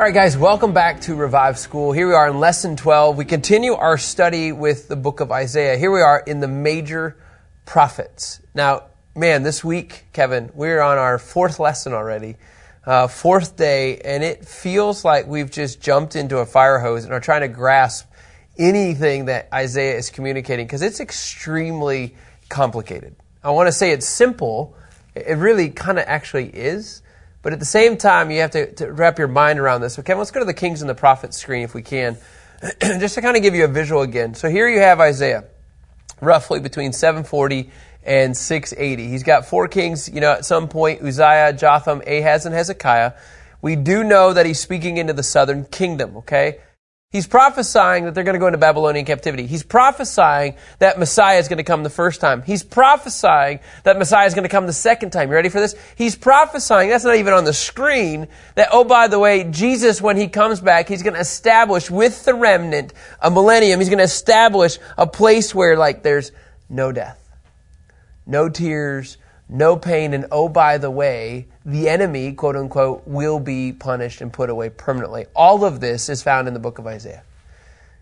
All right, guys, welcome back to Revive School. Here we are in Lesson 12. We continue our study with the book of Isaiah. Here we are in the major prophets. Now, man, this week, Kevin, we're on our fourth lesson already, fourth day, and it feels like we've just jumped into a fire hose and are trying to grasp anything that Isaiah is communicating because it's extremely complicated. I want to say it's simple. It really kind of actually is. But at the same time, you have to wrap your mind around this. So, Kevin, let's go to the Kings and the Prophets screen if we can, just to kind of give you a visual again. So here you have Isaiah, roughly between 740 and 680. He's got four kings, you know, at some point, Uzziah, Jotham, Ahaz, and Hezekiah. We do know that he's speaking into the southern kingdom, okay? He's prophesying that they're going to go into Babylonian captivity. He's prophesying that Messiah is going to come the first time. He's prophesying that Messiah is going to come the second time. You ready for this? He's prophesying, that's not even on the screen, that, oh, by the way, Jesus, when he comes back, he's going to establish with the remnant a millennium. He's going to establish a place where, like, there's no death, no tears, no pain, and oh, by the way, the enemy, quote unquote, will be punished and put away permanently. All of this is found in the book of Isaiah.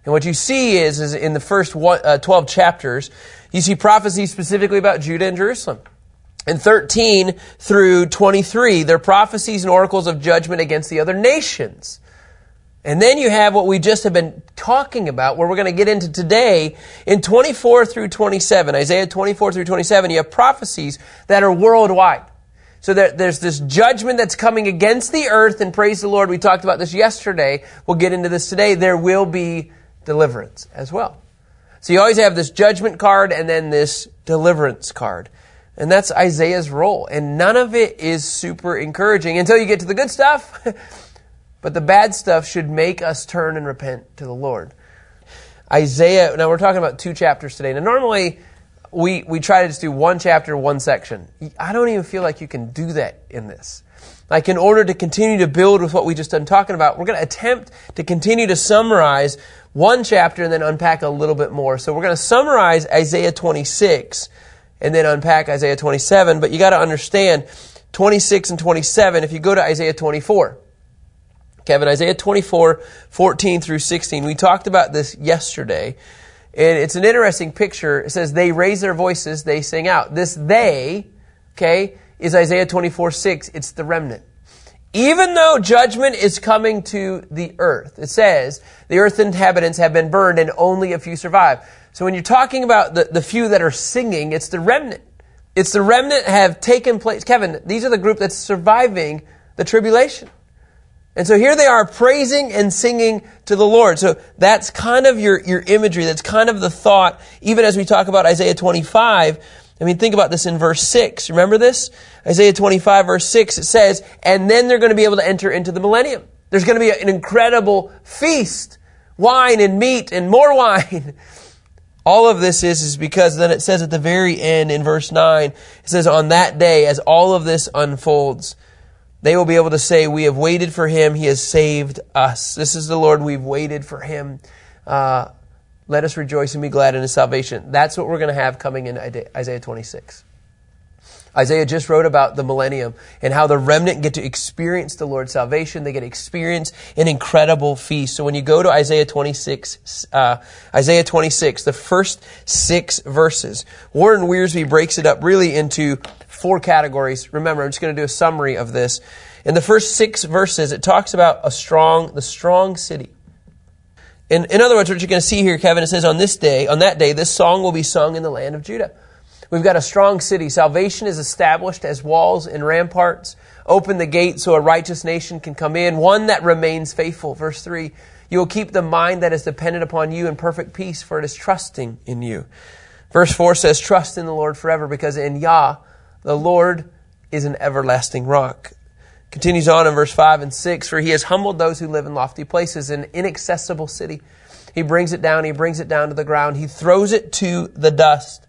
And what you see is in the first 12 chapters, you see prophecies specifically about Judah and Jerusalem. In 13 through 23, they're prophecies and oracles of judgment against the other nations. And then you have what we just have been talking about, where we're going to get into today in 24 through 27, Isaiah 24 through 27, you have prophecies that are worldwide. So there's this judgment that's coming against the earth, and praise the Lord, we talked about this yesterday. We'll get into this today. There will be deliverance as well. So you always have this judgment card and then this deliverance card. And that's Isaiah's role. And none of it is super encouraging until you get to the good stuff. But the bad stuff should make us turn and repent to the Lord. Isaiah, now we're talking about two chapters today. Now normally we try to just do one chapter, one section. I don't even feel like you can do that in this. Like, in order to continue to build with what we just done talking about, we're going to attempt to continue to summarize one chapter and then unpack a little bit more. So we're going to summarize Isaiah 26 and then unpack Isaiah 27. But you got to understand 26 and 27 if you go to Isaiah 24. Kevin, Isaiah 24, 14 through 16. We talked about this yesterday, and it's an interesting picture. It says, they raise their voices, they sing out. This they, okay, is Isaiah 24, 6. It's the remnant. Even though judgment is coming to the earth, it says, the earth's inhabitants have been burned and only a few survive. So when you're talking about the few that are singing, it's the remnant. It's the remnant have taken place. Kevin, these are the group that's surviving the tribulation. And so here they are praising and singing to the Lord. So that's kind of your imagery. That's kind of the thought, even as we talk about Isaiah 25. I mean, think about this in verse 6. Remember this? Isaiah 25, verse 6, it says, and then they're going to be able to enter into the millennium. There's going to be an incredible feast, wine and meat and more wine. All of this is because then it says at the very end in verse 9, it says, on that day, as all of this unfolds, they will be able to say, we have waited for him. He has saved us. This is the Lord. We've waited for him. Let us rejoice and be glad in his salvation. That's what we're going to have coming in Isaiah 26. Isaiah just wrote about the millennium and how the remnant get to experience the Lord's salvation. They get to experience an incredible feast. So when you go to Isaiah 26, the first six verses, Warren Wiersbe breaks it up really into four categories. Remember, I'm just going to do a summary of this. In the first six verses, it talks about the strong city. In other words, what you're going to see here, Kevin, it says, on that day, this song will be sung in the land of Judah. We've got a strong city. Salvation is established as walls and ramparts. Open the gate so a righteous nation can come in. One that remains faithful. Verse 3, you will keep the mind that is dependent upon you in perfect peace, for it is trusting in you. Verse 4 says, trust in the Lord forever, because in Yah, the Lord is an everlasting rock. Continues on in verse 5 and 6, for he has humbled those who live in lofty places, an inaccessible city. He brings it down to the ground. He throws it to the dust.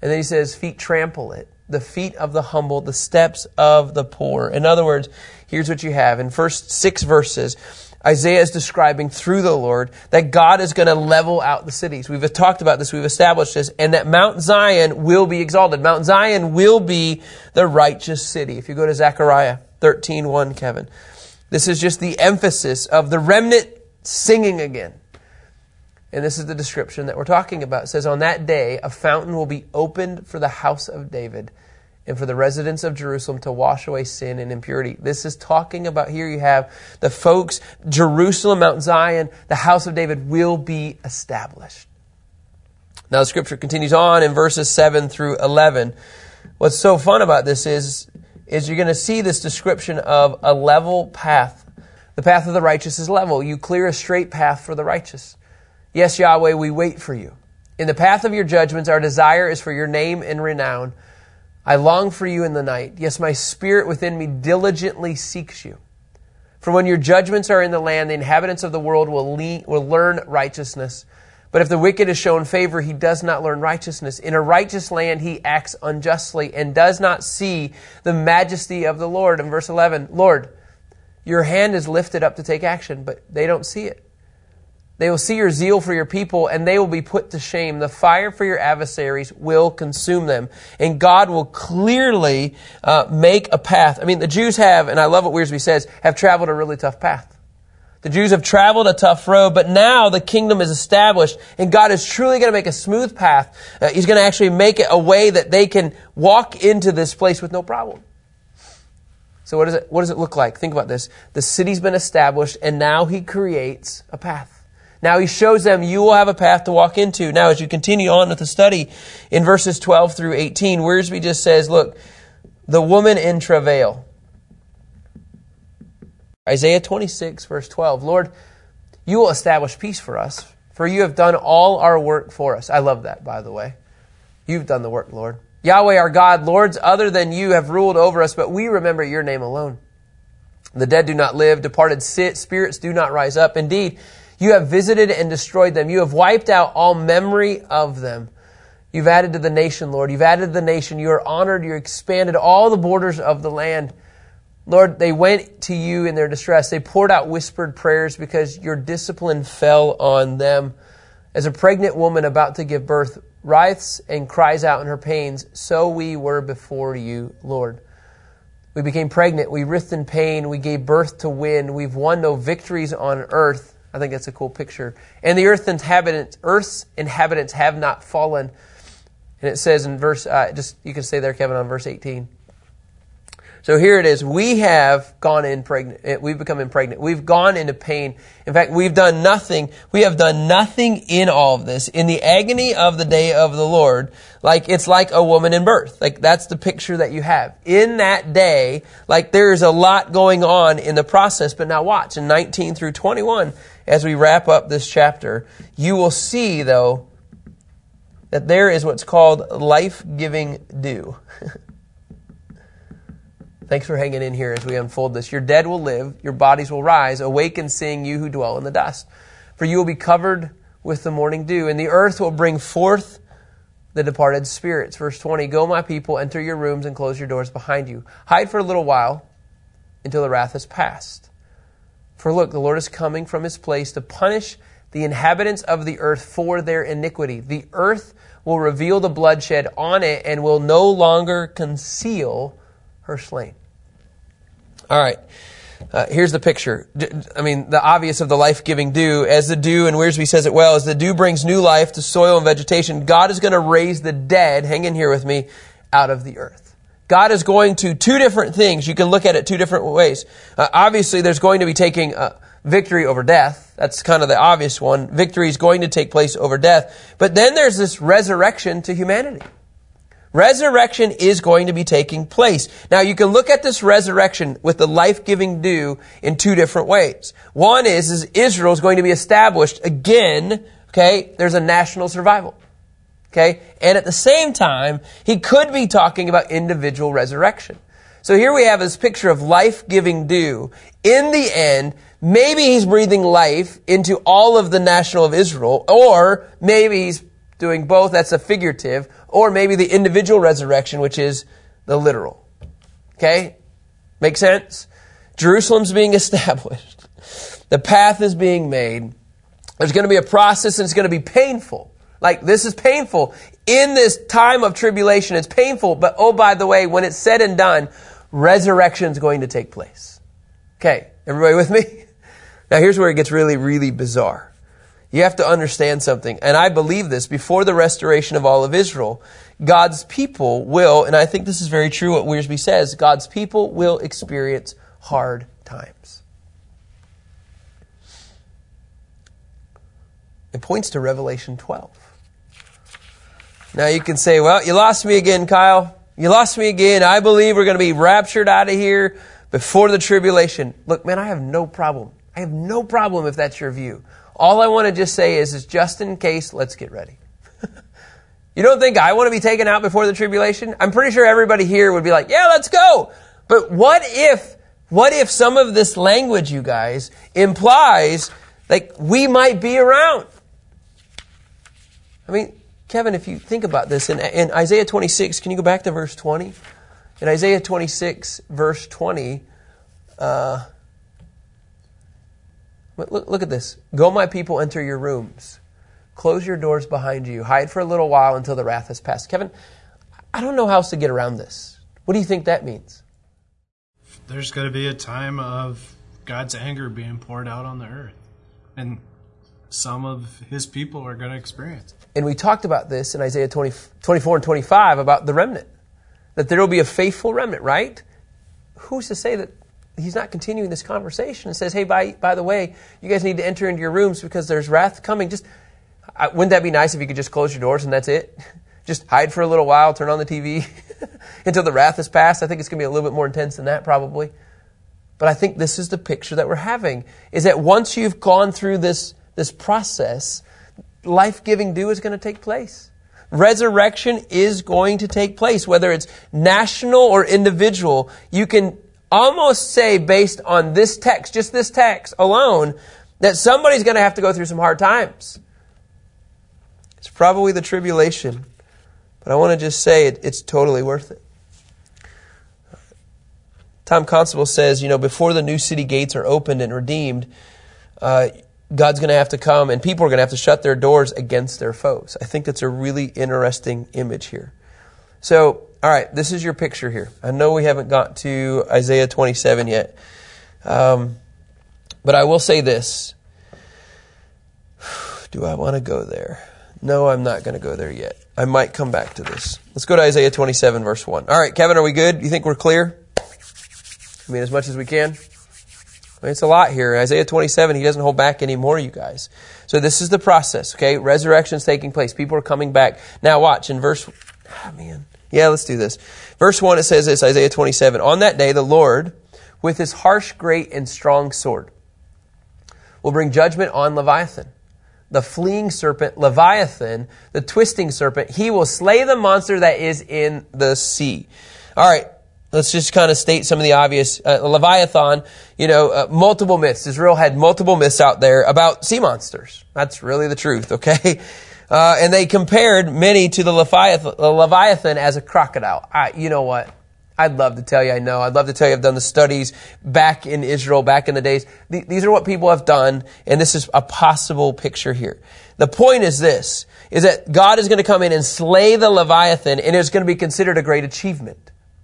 And then he says, feet trample it. The feet of the humble, the steps of the poor. In other words, here's what you have. In first 6 verses, Isaiah is describing through the Lord that God is going to level out the cities. We've talked about this. We've established this. And that Mount Zion will be exalted. Mount Zion will be the righteous city. If you go to Zechariah 13:1, Kevin, this is just the emphasis of the remnant singing again. And this is the description that we're talking about. It says, on that day, a fountain will be opened for the house of David and for the residents of Jerusalem to wash away sin and impurity. This is talking about, here you have the folks, Jerusalem, Mount Zion, the house of David will be established. Now the scripture continues on in verses 7 through 11. What's so fun about this is you're going to see this description of a level path. The path of the righteous is level. You clear a straight path for the righteous. Yes, Yahweh, we wait for you. In the path of your judgments, our desire is for your name and renown. I long for you in the night. Yes, my spirit within me diligently seeks you. For when your judgments are in the land, the inhabitants of the world will learn righteousness. But if the wicked is shown favor, he does not learn righteousness. In a righteous land, he acts unjustly and does not see the majesty of the Lord. In verse 11, Lord, your hand is lifted up to take action, but they don't see it. They will see your zeal for your people, and they will be put to shame. The fire for your adversaries will consume them, and God will clearly make a path. I mean, the Jews have, and I love what Wiersbe says, have traveled a really tough path. The Jews have traveled a tough road, but now the kingdom is established, and God is truly going to make a smooth path. He's going to actually make it a way that they can walk into this place with no problem. So what does it look like? Think about this. The city's been established, and now he creates a path. Now he shows them, you will have a path to walk into. Now, as you continue on with the study, in verses 12 through 18, Wiersbe just says, look, the woman in travail. Isaiah 26, verse 12, Lord, you will establish peace for us, for you have done all our work for us. I love that, by the way. You've done the work, Lord. Yahweh, our God, lords other than you have ruled over us, but we remember your name alone. The dead do not live, departed spirits do not rise up. Indeed, you have visited and destroyed them. You have wiped out all memory of them. You've added to the nation, Lord. You've added to the nation. You are honored. You expanded all the borders of the land. Lord, they went to you in their distress. They poured out whispered prayers because your discipline fell on them. As a pregnant woman about to give birth writhes and cries out in her pains, so we were before you, Lord. We became pregnant. We writhed in pain. We gave birth to wind. We've won no victories on earth. I think that's a cool picture. And the earth's inhabitants have not fallen. And it says in verse, you can stay there, Kevin, on verse 18. So here it is. We have gone in pregnant. We've become impregnant. We've gone into pain. In fact, we've done nothing. We have done nothing in all of this. In the agony of the day of the Lord, it's like a woman in birth. That's the picture that you have. In that day, there is a lot going on in the process. But now watch, in 19 through 21, as we wrap up this chapter, you will see, though, that there is what's called life-giving dew. Thanks for hanging in here as we unfold this. Your dead will live, your bodies will rise, awaken seeing you who dwell in the dust. For you will be covered with the morning dew, and the earth will bring forth the departed spirits. Verse 20, go, my people, enter your rooms and close your doors behind you. Hide for a little while until the wrath is past. For look, the Lord is coming from his place to punish the inhabitants of the earth for their iniquity. The earth will reveal the bloodshed on it and will no longer conceal her slain. All right, here's the picture. The obvious of the life-giving dew, as the dew, and Wiersbe says it well, as the dew brings new life to soil and vegetation, God is going to raise the dead, hang in here with me, out of the earth. God is going to, two different things, you can look at it two different ways. Obviously, there's going to be taking victory over death. That's kind of the obvious one. Victory is going to take place over death. But then there's this resurrection to humanity. Resurrection is going to be taking place. Now, you can look at this resurrection with the life-giving dew in two different ways. One is Israel is going to be established again, okay? There's a national survival, okay? And at the same time, he could be talking about individual resurrection. So here we have his picture of life-giving dew. In the end, maybe he's breathing life into all of the national of Israel, or maybe he's doing both, that's a figurative, or maybe the individual resurrection, which is the literal. Okay? Make sense? Jerusalem's being established. The path is being made. There's going to be a process, and it's going to be painful. Like, this is painful. In this time of tribulation, it's painful. But, oh, by the way, when it's said and done, resurrection is going to take place. Okay, everybody with me? Now, here's where it gets really, really bizarre. You have to understand something. And I believe this. Before the restoration of all of Israel, God's people will, and I think this is very true what Wiersbe says, God's people will experience hard times. It points to Revelation 12. Now you can say, well, you lost me again, Kyle. You lost me again. I believe we're going to be raptured out of here before the tribulation. Look, man, I have no problem. I have no problem if that's your view. All I want to just say is just in case, let's get ready. You don't think I want to be taken out before the tribulation? I'm pretty sure everybody here would be like, yeah, let's go. But what if some of this language, you guys, implies like we might be around? I mean, Kevin, if you think about this, in Isaiah 26, can you go back to verse 20? In Isaiah 26, verse 20, look at this. Go, my people, enter your rooms. Close your doors behind you. Hide for a little while until the wrath has passed. Kevin, I don't know how else to get around this. What do you think that means? There's going to be a time of God's anger being poured out on the earth. And some of his people are going to experience it. And we talked about this in Isaiah 20, 24 and 25 about the remnant, that there will be a faithful remnant, right? Who's to say that he's not continuing this conversation and says, hey, by the way, you guys need to enter into your rooms because there's wrath coming. Wouldn't that be nice if you could just close your doors and that's it? Just hide for a little while, turn on the TV until the wrath is passed. I think it's going to be a little bit more intense than that probably. But I think this is the picture that we're having, is that once you've gone through this process, life-giving dew is going to take place. Resurrection is going to take place, whether it's national or individual. You can almost say, based on this text, just this text alone, that somebody's going to have to go through some hard times. It's probably the tribulation, but I want to just say it's totally worth it. Tom Constable says, before the new city gates are opened and redeemed, God's going to have to come and people are going to have to shut their doors against their foes. I think that's a really interesting image here. So, all right, this is your picture here. I know we haven't got to Isaiah 27 yet. But I will say this. Do I want to go there? No, I'm not going to go there yet. I might come back to this. Let's go to Isaiah 27, verse 1. All right, Kevin, are we good? You think we're clear? I mean, as much as we can. It's a lot here. Isaiah 27, he doesn't hold back anymore, you guys. So this is the process, okay? Resurrection's taking place. People are coming back. Now watch, in verse... Oh, man. Yeah, let's do this. Verse 1, it says this, Isaiah 27. On that day, the Lord, with his harsh, great, and strong sword, will bring judgment on Leviathan, the fleeing serpent, Leviathan, the twisting serpent. He will slay the monster that is in the sea. All right. Let's just kind of state some of the obvious. Leviathan, multiple myths. Israel had multiple myths out there about sea monsters. That's really the truth, okay? And they compared many to the Leviathan as a crocodile. You know what? I'd love to tell you I know. I'd love to tell you I've done the studies back in Israel, back in the days. These are what people have done, and this is a possible picture here. The point is this, is that God is going to come in and slay the Leviathan, and it's going to be considered a great achievement.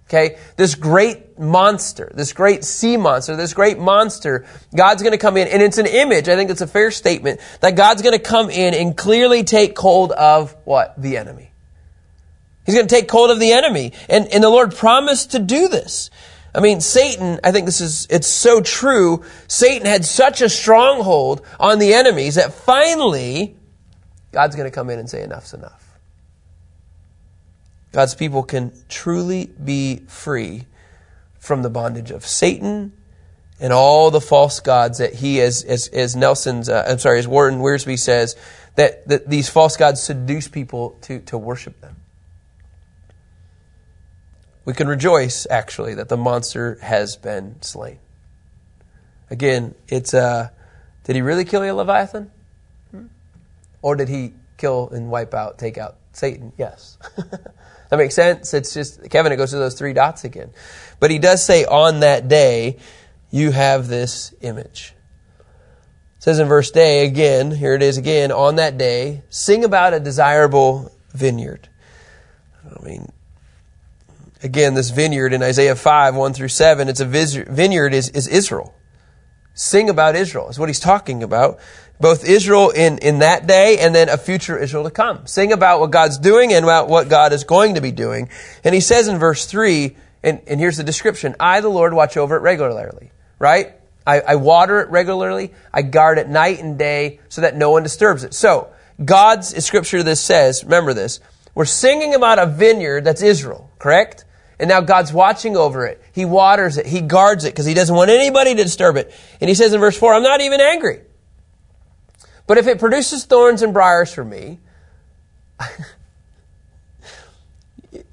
Okay, this great monster, this great sea monster, this great monster, God's going to come in. And it's an image, I think it's a fair statement, that God's going to come in and clearly take hold of what? The enemy. He's going to take hold of the enemy. And the Lord promised to do this. I mean, Satan, I think it's so true. Satan had such a stronghold on the enemies that finally God's going to come in and say enough's enough. God's people can truly be free from the bondage of Satan and all the false gods that he, as Warren Wiersbe says, that these false gods seduce people to worship them. We can rejoice, actually, that the monster has been slain. Again, it's did he really kill a Leviathan? Or did he kill and wipe out, take out Satan? Yes. That makes sense. It's just, Kevin, it goes to those three dots again. But he does say, on that day, you have this image. It says in verse day, again, here it is again, on that day, sing about a desirable vineyard. I mean, again, this vineyard in Isaiah 5, 1 through 7, it's a vineyard is Israel. Sing about Israel is what he's talking about. Both Israel in that day and then a future Israel to come. Sing about what God's doing and about what God is going to be doing. And he says in verse 3, and here's the description, I, the Lord, watch over it regularly, right? I water it regularly. I guard it night and day so that no one disturbs it. So God's scripture, this says, remember this, we're singing about a vineyard that's Israel, correct? And now God's watching over it. He waters it. He guards it because he doesn't want anybody to disturb it. And he says in verse 4, I'm not even angry. But if it produces thorns and briars for me,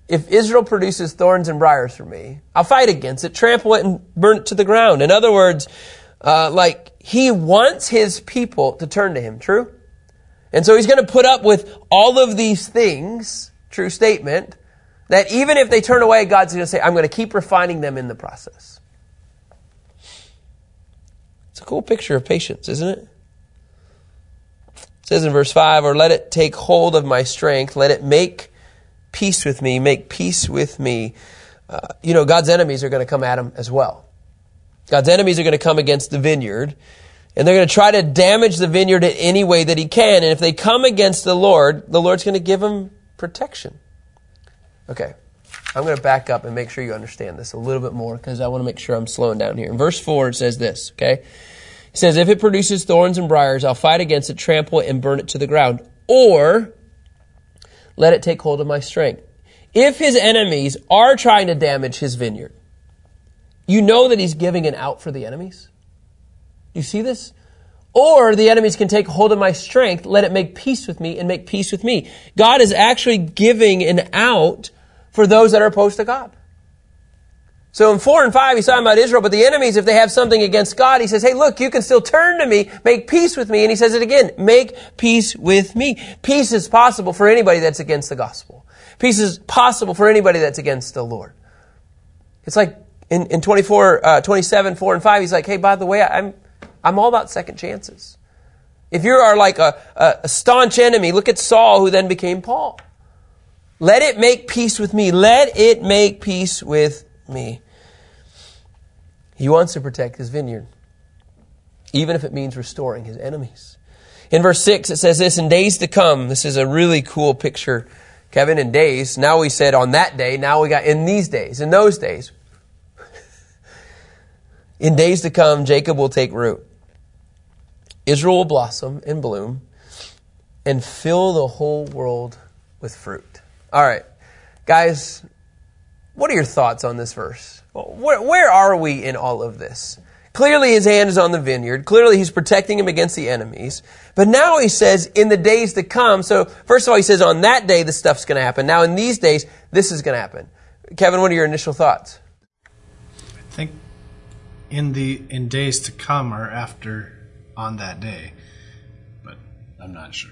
if Israel produces thorns and briars for me, I'll fight against it, trample it, and burn it to the ground. In other words, like he wants his people to turn to him, true? And so he's going to put up with all of these things, true statement, that even if they turn away, God's going to say, I'm going to keep refining them in the process. It's a cool picture of patience, isn't it? It says in verse 5, or let it take hold of my strength. Let it make peace with me. Make peace with me. You know, God's enemies are going to come at him as well. God's enemies are going to come against the vineyard. And they're going to try to damage the vineyard in any way that he can. And if they come against the Lord, the Lord's going to give him protection. Okay, I'm going to back up and make sure you understand this a little bit more because I want to make sure I'm slowing down here. In verse 4, it says this, okay? It says, if it produces thorns and briars, I'll fight against it, trample it, and burn it to the ground. Or let it take hold of my strength. If his enemies are trying to damage his vineyard, you know that he's giving an out for the enemies. You see this? Or the enemies can take hold of my strength, let it make peace with me, and make peace with me. God is actually giving an out for those that are opposed to God. So in 4 and 5, he's talking about Israel, but the enemies, if they have something against God, he says, hey, look, you can still turn to me, make peace with me. And he says it again, make peace with me. Peace is possible for anybody that's against the gospel. Peace is possible for anybody that's against the Lord. It's like in 27, 4 and 5, he's like, hey, by the way, I'm all about second chances. If you are like a staunch enemy, look at Saul, who then became Paul. Let it make peace with me. Let it make peace with me. He wants to protect his vineyard, even if it means restoring his enemies. In verse 6, it says this, in days to come. This is a really cool picture, Kevin, in days. Now we said on that day. Now we got in these days, in those days. In days to come, Jacob will take root. Israel will blossom and bloom and fill the whole world with fruit. All right, guys, what are your thoughts on this verse? Where are we in all of this? Clearly, his hand is on the vineyard. Clearly, he's protecting him against the enemies. But now he says in the days to come. So first of all, he says on that day, this stuff's going to happen. Now in these days, this is going to happen. Kevin, what are your initial thoughts? I think in days to come or after on that day, but I'm not sure.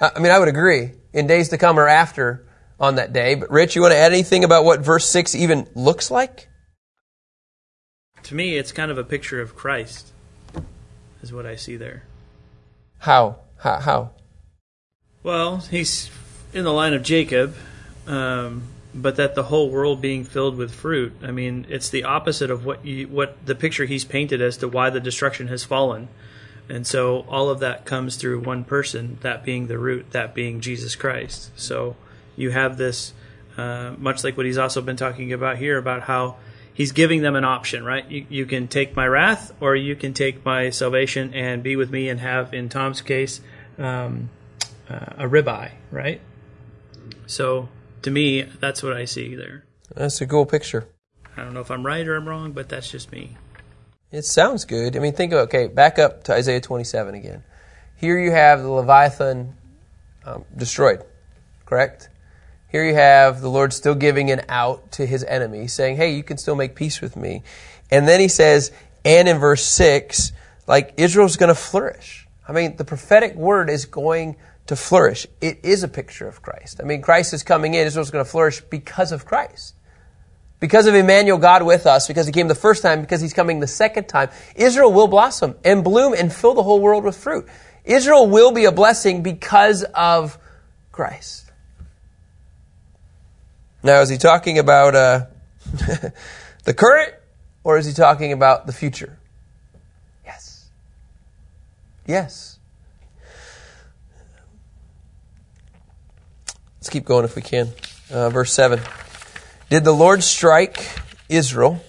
I mean, I would agree. In days to come or after on that day. But Rich, you want to add anything about what verse 6 even looks like? To me, it's kind of a picture of Christ is what I see there. How? Well, he's in the line of Jacob, but that the whole world being filled with fruit. I mean, it's the opposite of what the picture he's painted as to why the destruction has fallen. And so all of that comes through one person, that being the root, that being Jesus Christ. So you have this, much like what he's also been talking about here, about how he's giving them an option, right? You can take my wrath or you can take my salvation and be with me and have, in Tom's case, a ribeye, right? So to me, that's what I see there. That's a cool picture. I don't know if I'm right or I'm wrong, but that's just me. It sounds good. I mean, think about, okay, back up to Isaiah 27 again. Here you have the Leviathan destroyed, correct? Here you have the Lord still giving an out to his enemy, saying, hey, you can still make peace with me. And then he says, and in verse 6, like, Israel's going to flourish. I mean, the prophetic word is going to flourish. It is a picture of Christ. I mean, Christ is coming in. Israel's going to flourish because of Christ. Because of Emmanuel, God with us, because he came the first time, because he's coming the second time, Israel will blossom and bloom and fill the whole world with fruit. Israel will be a blessing because of Christ. Now, is he talking about the current, or is he talking about the future? Yes. Yes. Let's keep going if we can. Verse 7. Did the Lord strike Israel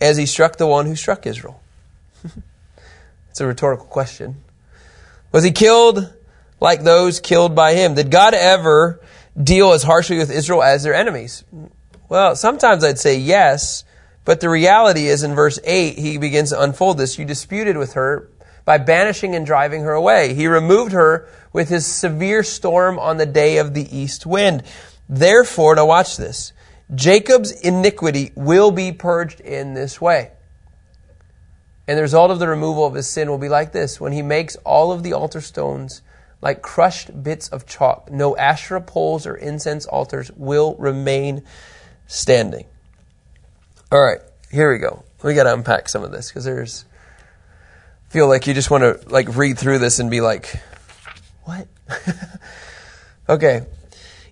as he struck the one who struck Israel? It's a rhetorical question. Was he killed like those killed by him? Did God ever deal as harshly with Israel as their enemies? Well, sometimes I'd say yes, but the reality is in verse 8, he begins to unfold this. You disputed with her by banishing and driving her away. He removed her with his severe storm on the day of the east wind. Therefore, now watch this. Jacob's iniquity will be purged in this way. And the result of the removal of his sin will be like this. When he makes all of the altar stones like crushed bits of chalk, no Asherah poles or incense altars will remain standing. All right, here we go. We got to unpack some of this because there's... I feel like you just want to like read through this and be like, what? Okay.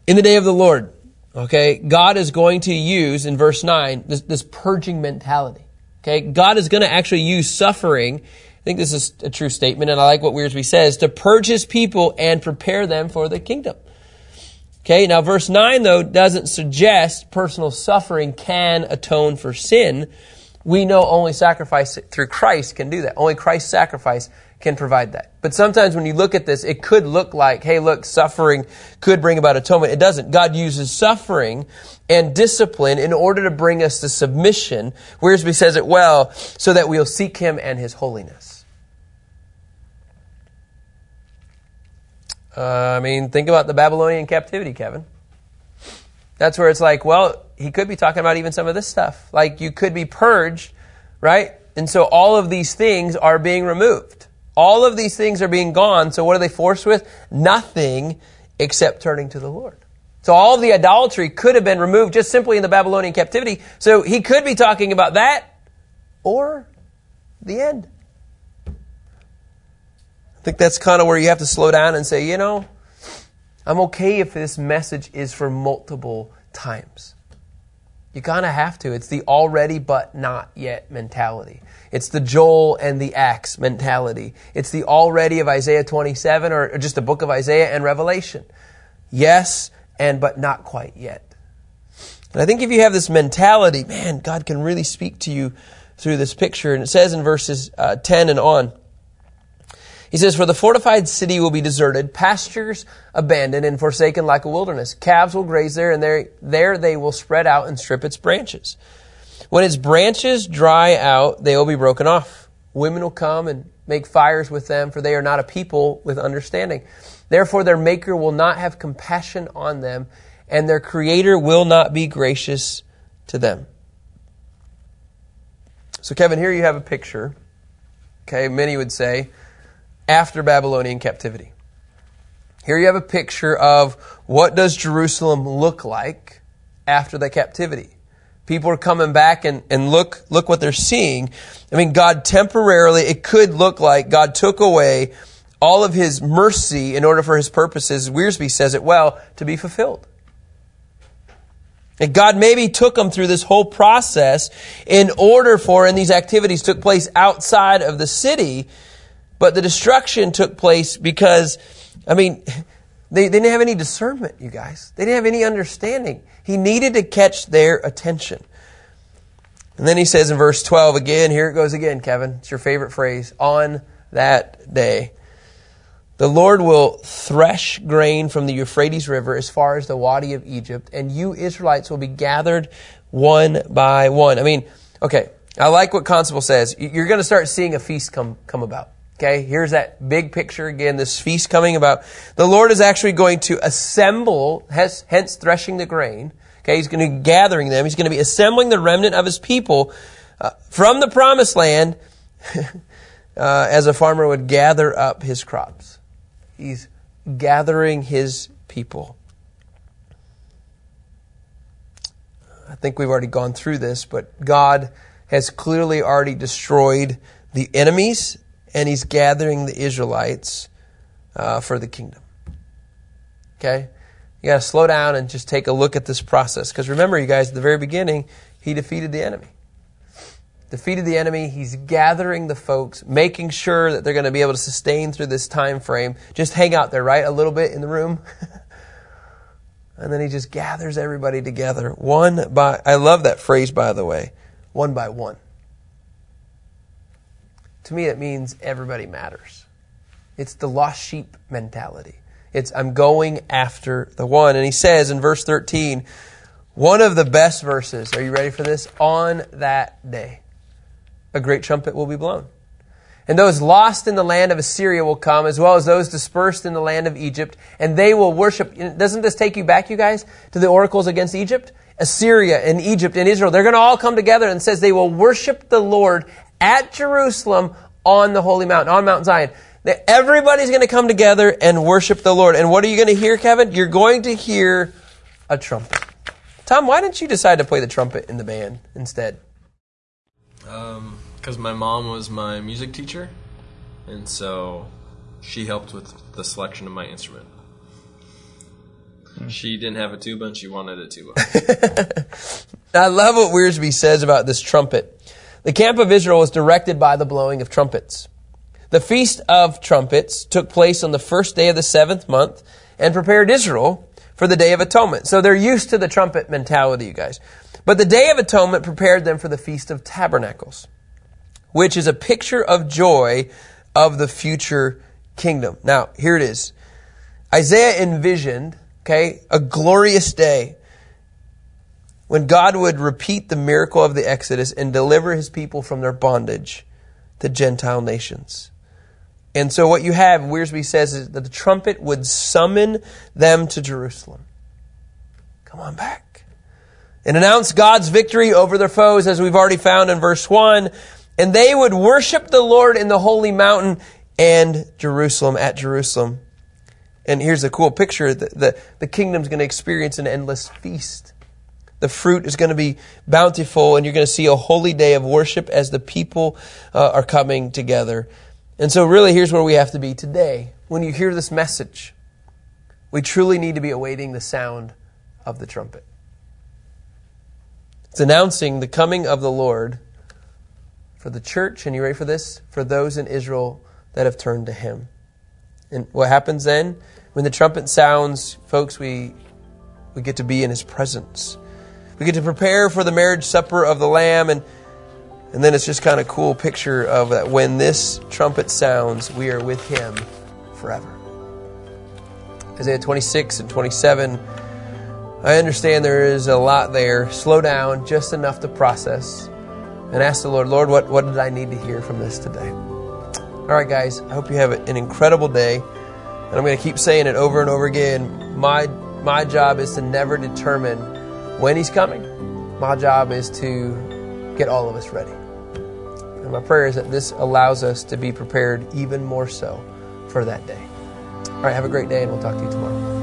In the day of the Lord, okay, God is going to use, in verse 9, this purging mentality. Okay, God is going to actually use suffering. I think this is a true statement, and I like what Wiersbe says, to purge his people and prepare them for the kingdom. Okay, now verse 9, though, doesn't suggest personal suffering can atone for sin. We know only sacrifice through Christ can do that. Only Christ's sacrifice can provide that. But sometimes when you look at this, it could look like, hey, look, suffering could bring about atonement. It doesn't. God uses suffering and discipline in order to bring us to submission. Wiersbe says it well, so that we'll seek him and his holiness. I mean, think about the Babylonian captivity, Kevin. That's where it's like, well, he could be talking about even some of this stuff. Like, you could be purged, right? And so all of these things are being removed. All of these things are being gone. So what are they forced with? Nothing except turning to the Lord. So all of the idolatry could have been removed just simply in the Babylonian captivity. So he could be talking about that or the end. I think that's kind of where you have to slow down and say, you know, I'm okay if this message is for multiple times. You kind of have to. It's the already but not yet mentality. It's the Joel and the Acts mentality. It's the already of Isaiah 27 or just the book of Isaiah and Revelation. Yes, and but not quite yet. And I think if you have this mentality, man, God can really speak to you through this picture. And it says in verses 10 and on, he says, for the fortified city will be deserted, pastures abandoned and forsaken like a wilderness. Calves will graze there, and there they will spread out and strip its branches. When its branches dry out, they will be broken off. Women will come and make fires with them, for they are not a people with understanding. Therefore, their Maker will not have compassion on them, and their Creator will not be gracious to them. So, Kevin, here you have a picture. Okay, many would say, after Babylonian captivity. Here you have a picture of what does Jerusalem look like after the captivity. People are coming back and look what they're seeing. I mean, God temporarily, it could look like God took away all of his mercy in order for his purposes, Wiersbe says it well, to be fulfilled. And God maybe took them through this whole process in order for, and these activities took place outside of the city, but the destruction took place because, I mean, they didn't have any discernment, you guys. They didn't have any understanding. He needed to catch their attention. And then he says in verse 12 again, here it goes again, Kevin. It's your favorite phrase. On that day, the Lord will thresh grain from the Euphrates River as far as the Wadi of Egypt, and you Israelites will be gathered one by one. I mean, okay, I like what Constable says. You're going to start seeing a feast come about. Okay, here's that big picture again, this feast coming about. The Lord is actually going to assemble, hence threshing the grain. Okay, he's going to be gathering them. He's going to be assembling the remnant of his people from the promised land as a farmer would gather up his crops. He's gathering his people. I think we've already gone through this, but God has clearly already destroyed the enemies, and he's gathering the Israelites for the kingdom. Okay? You got to slow down and just take a look at this process. Because remember, you guys, at the very beginning, he defeated the enemy. Defeated the enemy. He's gathering the folks, making sure that they're going to be able to sustain through this time frame. Just hang out there, right? A little bit in the room. And then he just gathers everybody together. I love that phrase, by the way. One by one. To me, it means everybody matters. It's the lost sheep mentality. It's, I'm going after the one. And he says in verse 13, one of the best verses, are you ready for this? On that day, a great trumpet will be blown. And those lost in the land of Assyria will come, as well as those dispersed in the land of Egypt, and they will worship. Doesn't this take you back, you guys, to the oracles against Egypt? Assyria and Egypt and Israel, they're going to all come together, and says they will worship the Lord at Jerusalem on the holy mountain, on Mount Zion. That everybody's going to come together and worship the Lord. And what are you going to hear, Kevin? You're going to hear a trumpet. Tom, why didn't you decide to play the trumpet in the band instead? Because my mom was my music teacher, and so she helped with the selection of my instrument. She didn't have a tuba, and she wanted a tuba. I love what Wiersbe says about this trumpet. The camp of Israel was directed by the blowing of trumpets. The Feast of Trumpets took place on the first day of the seventh month and prepared Israel for the Day of Atonement. So they're used to the trumpet mentality, you guys. But the Day of Atonement prepared them for the Feast of Tabernacles, which is a picture of joy of the future kingdom. Now, here it is. Isaiah envisioned, okay, a glorious day when God would repeat the miracle of the Exodus and deliver his people from their bondage to Gentile nations. And so what you have, Wiersbe says, is that the trumpet would summon them to Jerusalem. Come on back. And announce God's victory over their foes, as we've already found in verse 1. And they would worship the Lord in the holy mountain and Jerusalem, at Jerusalem. And here's a cool picture. The kingdom's going to experience an endless feast. The fruit is going to be bountiful, and you're going to see a holy day of worship as the people are coming together. And so really, here's where we have to be today. When you hear this message, we truly need to be awaiting the sound of the trumpet. It's announcing the coming of the Lord for the church, and you ready for this? For those in Israel that have turned to him. And what happens then? When the trumpet sounds, folks, we get to be in his presence. We get to prepare for the marriage supper of the Lamb, and then it's just kind of cool picture of that when this trumpet sounds, we are with him forever. Isaiah 26 and 27. I understand there is a lot there. Slow down just enough to process and ask the Lord, what did I need to hear from this today? All right, guys, I hope you have an incredible day. And I'm going to keep saying it over and over again. My job is to never determine when he's coming. My job is to get all of us ready. And my prayer is that this allows us to be prepared even more so for that day. All right, have a great day, and we'll talk to you tomorrow.